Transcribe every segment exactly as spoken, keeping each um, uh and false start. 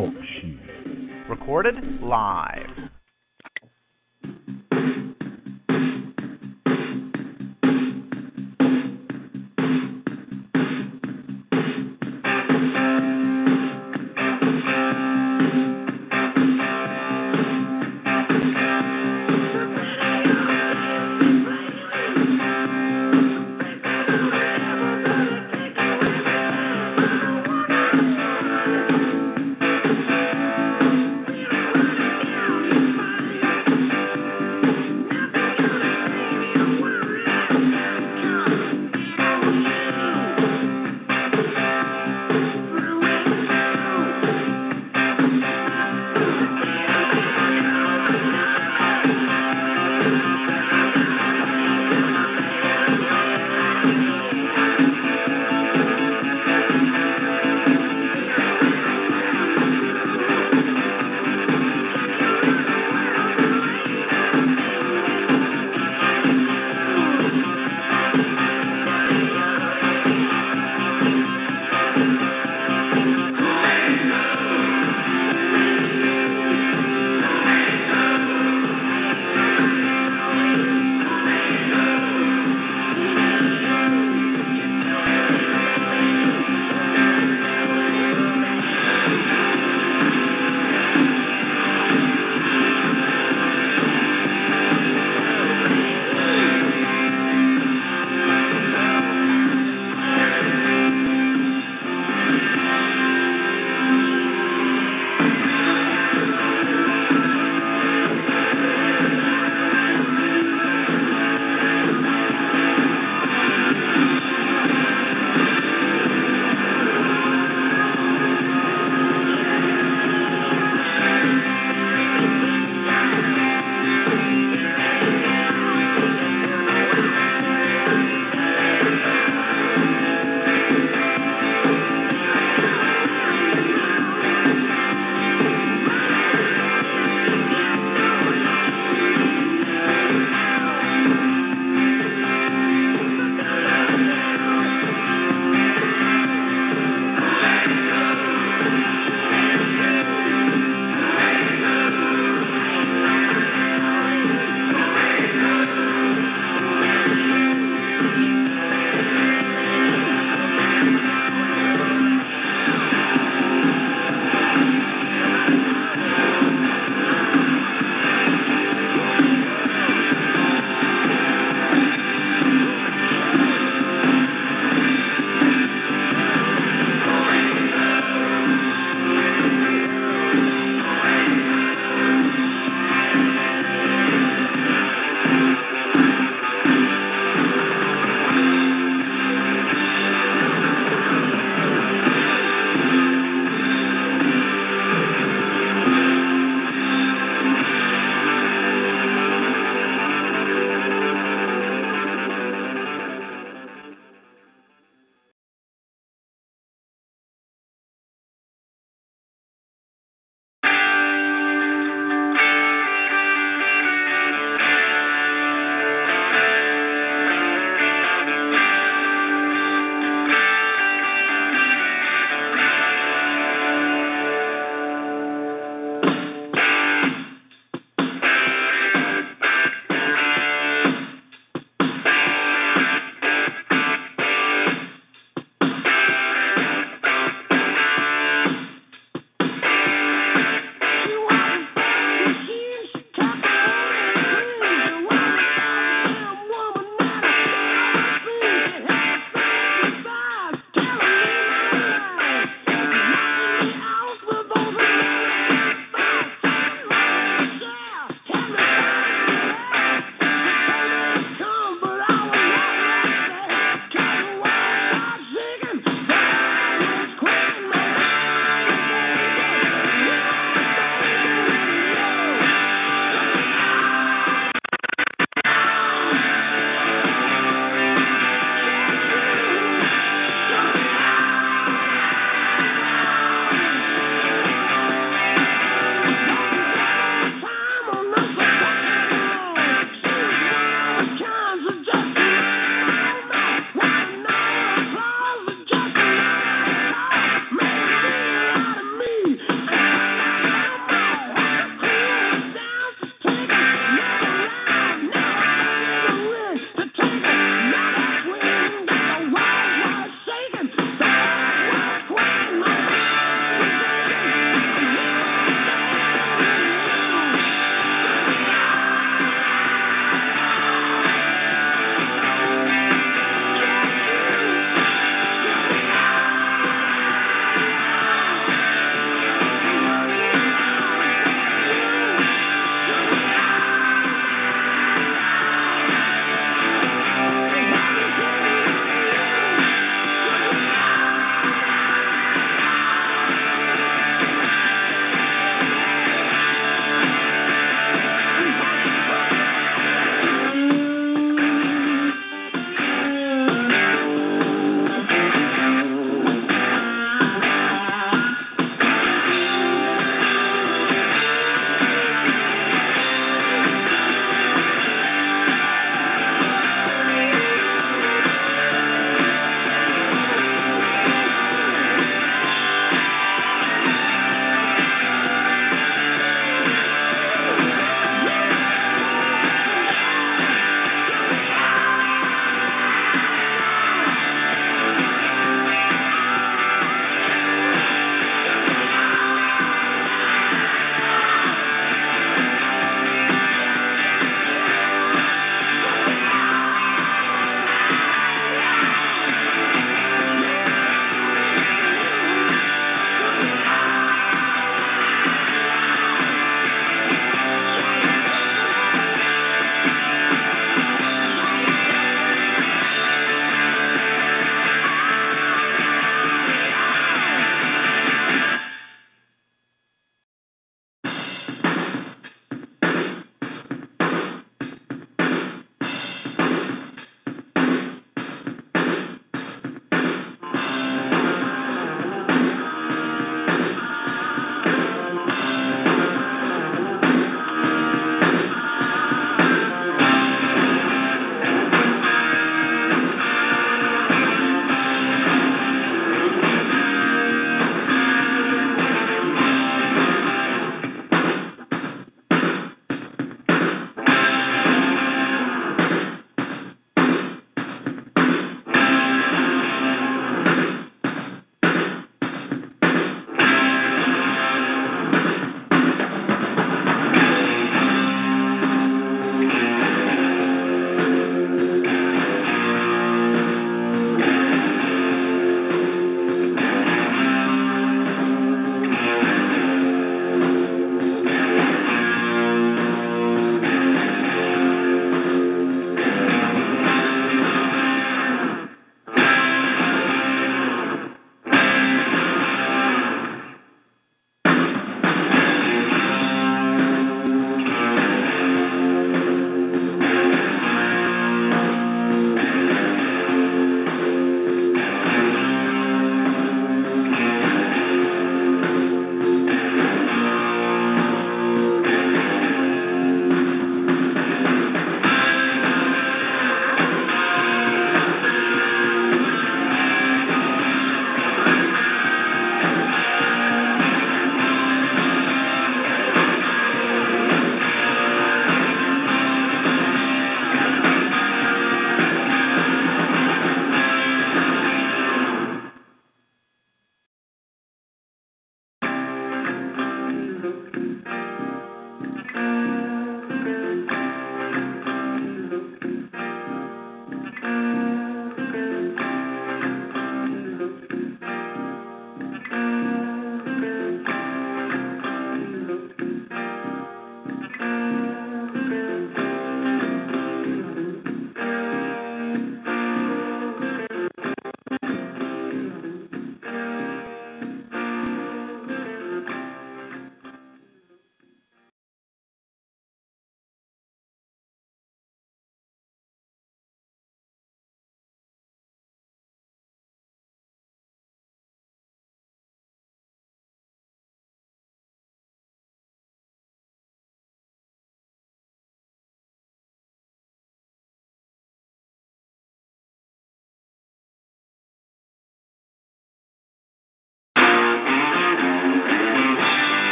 Oh, recorded live.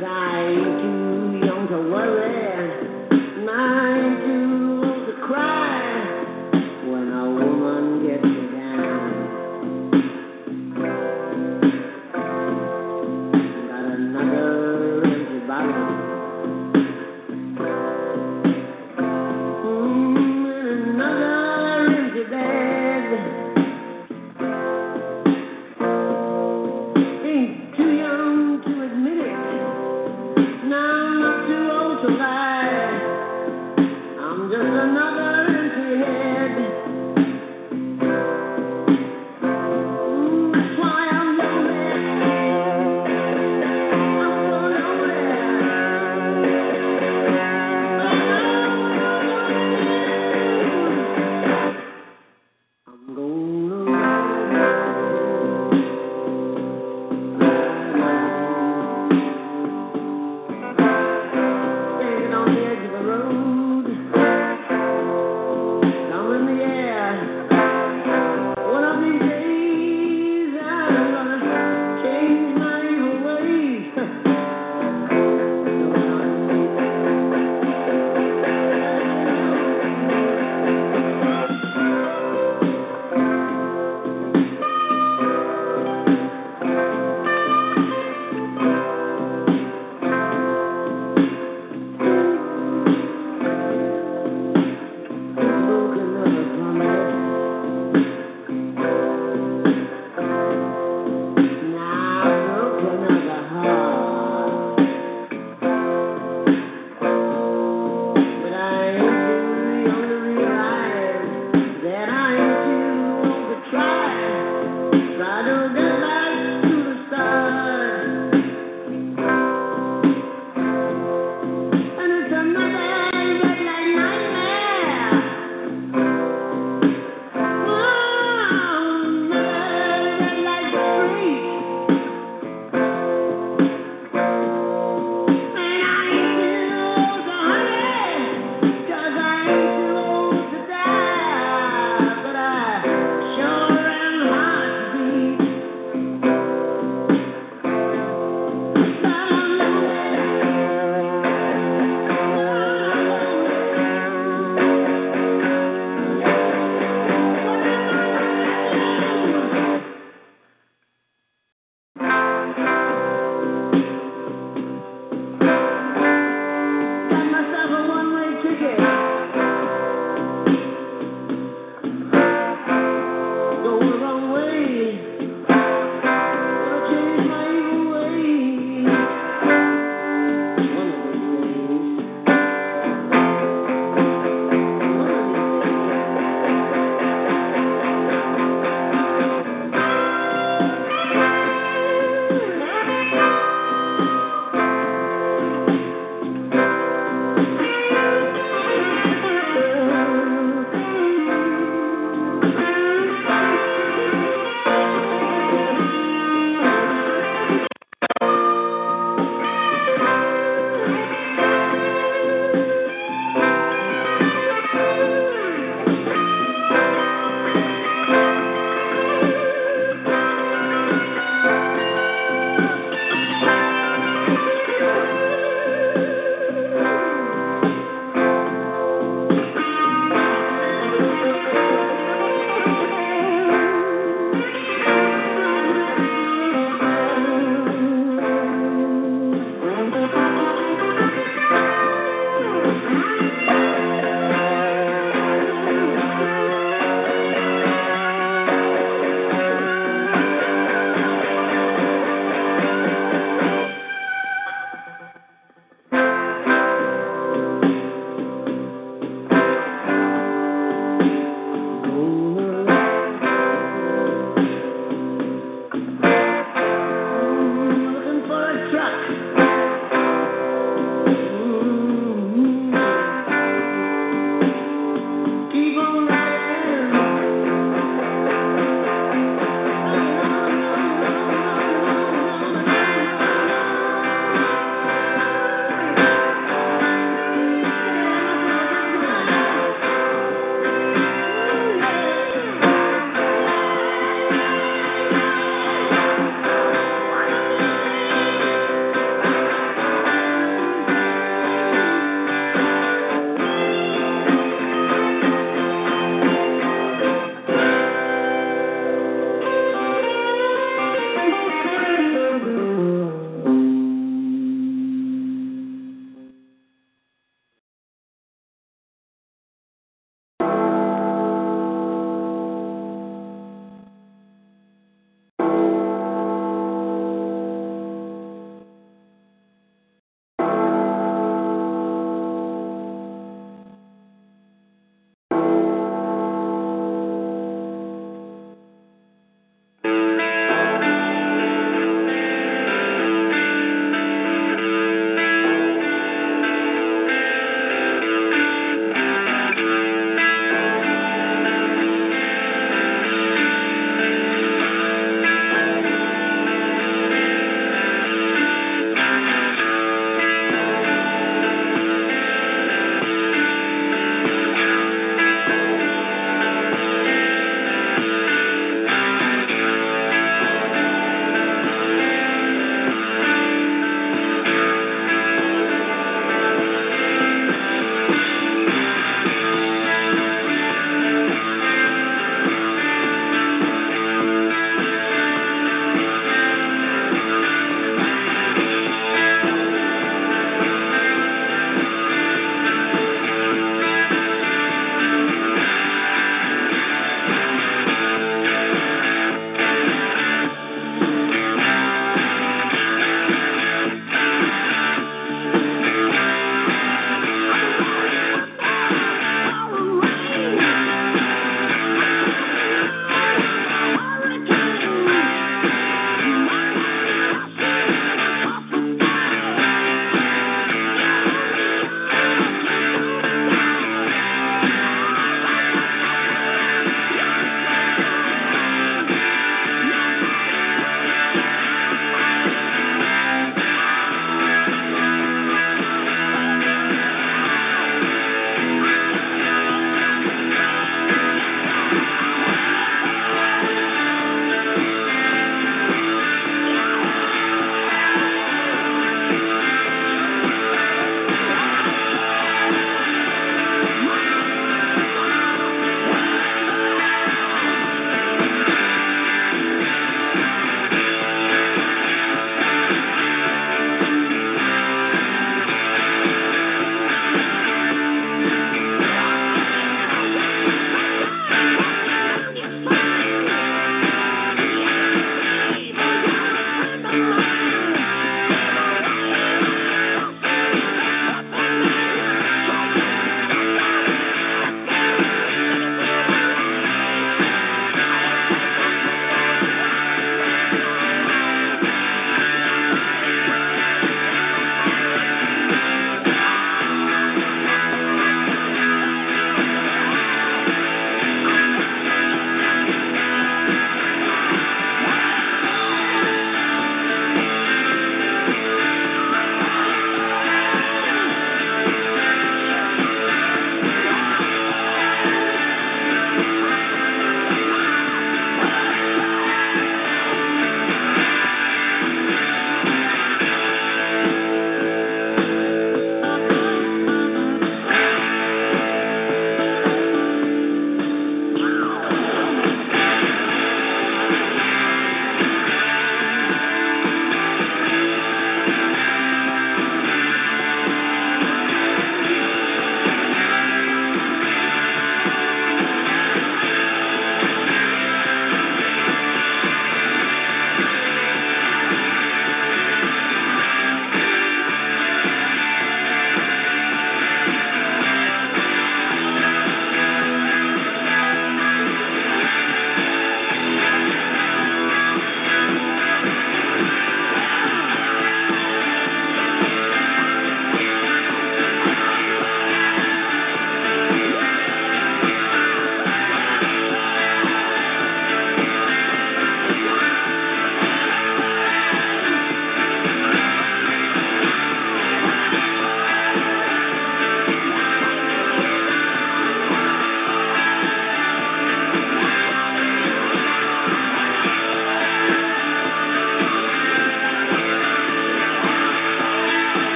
Bye.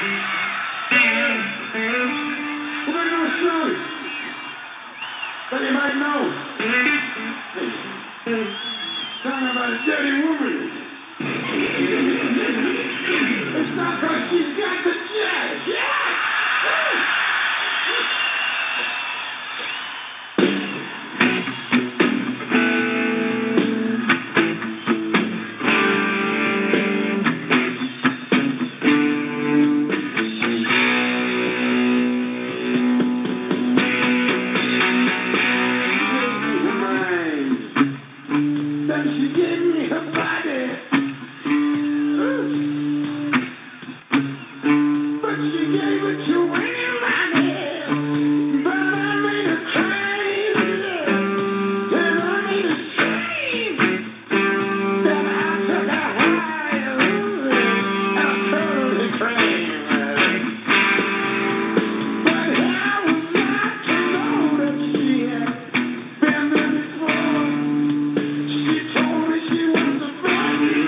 We're gonna shoot it. But they might know. Talking about a dirty woman. It's not because she's got the jazz. Yeah! Thank you.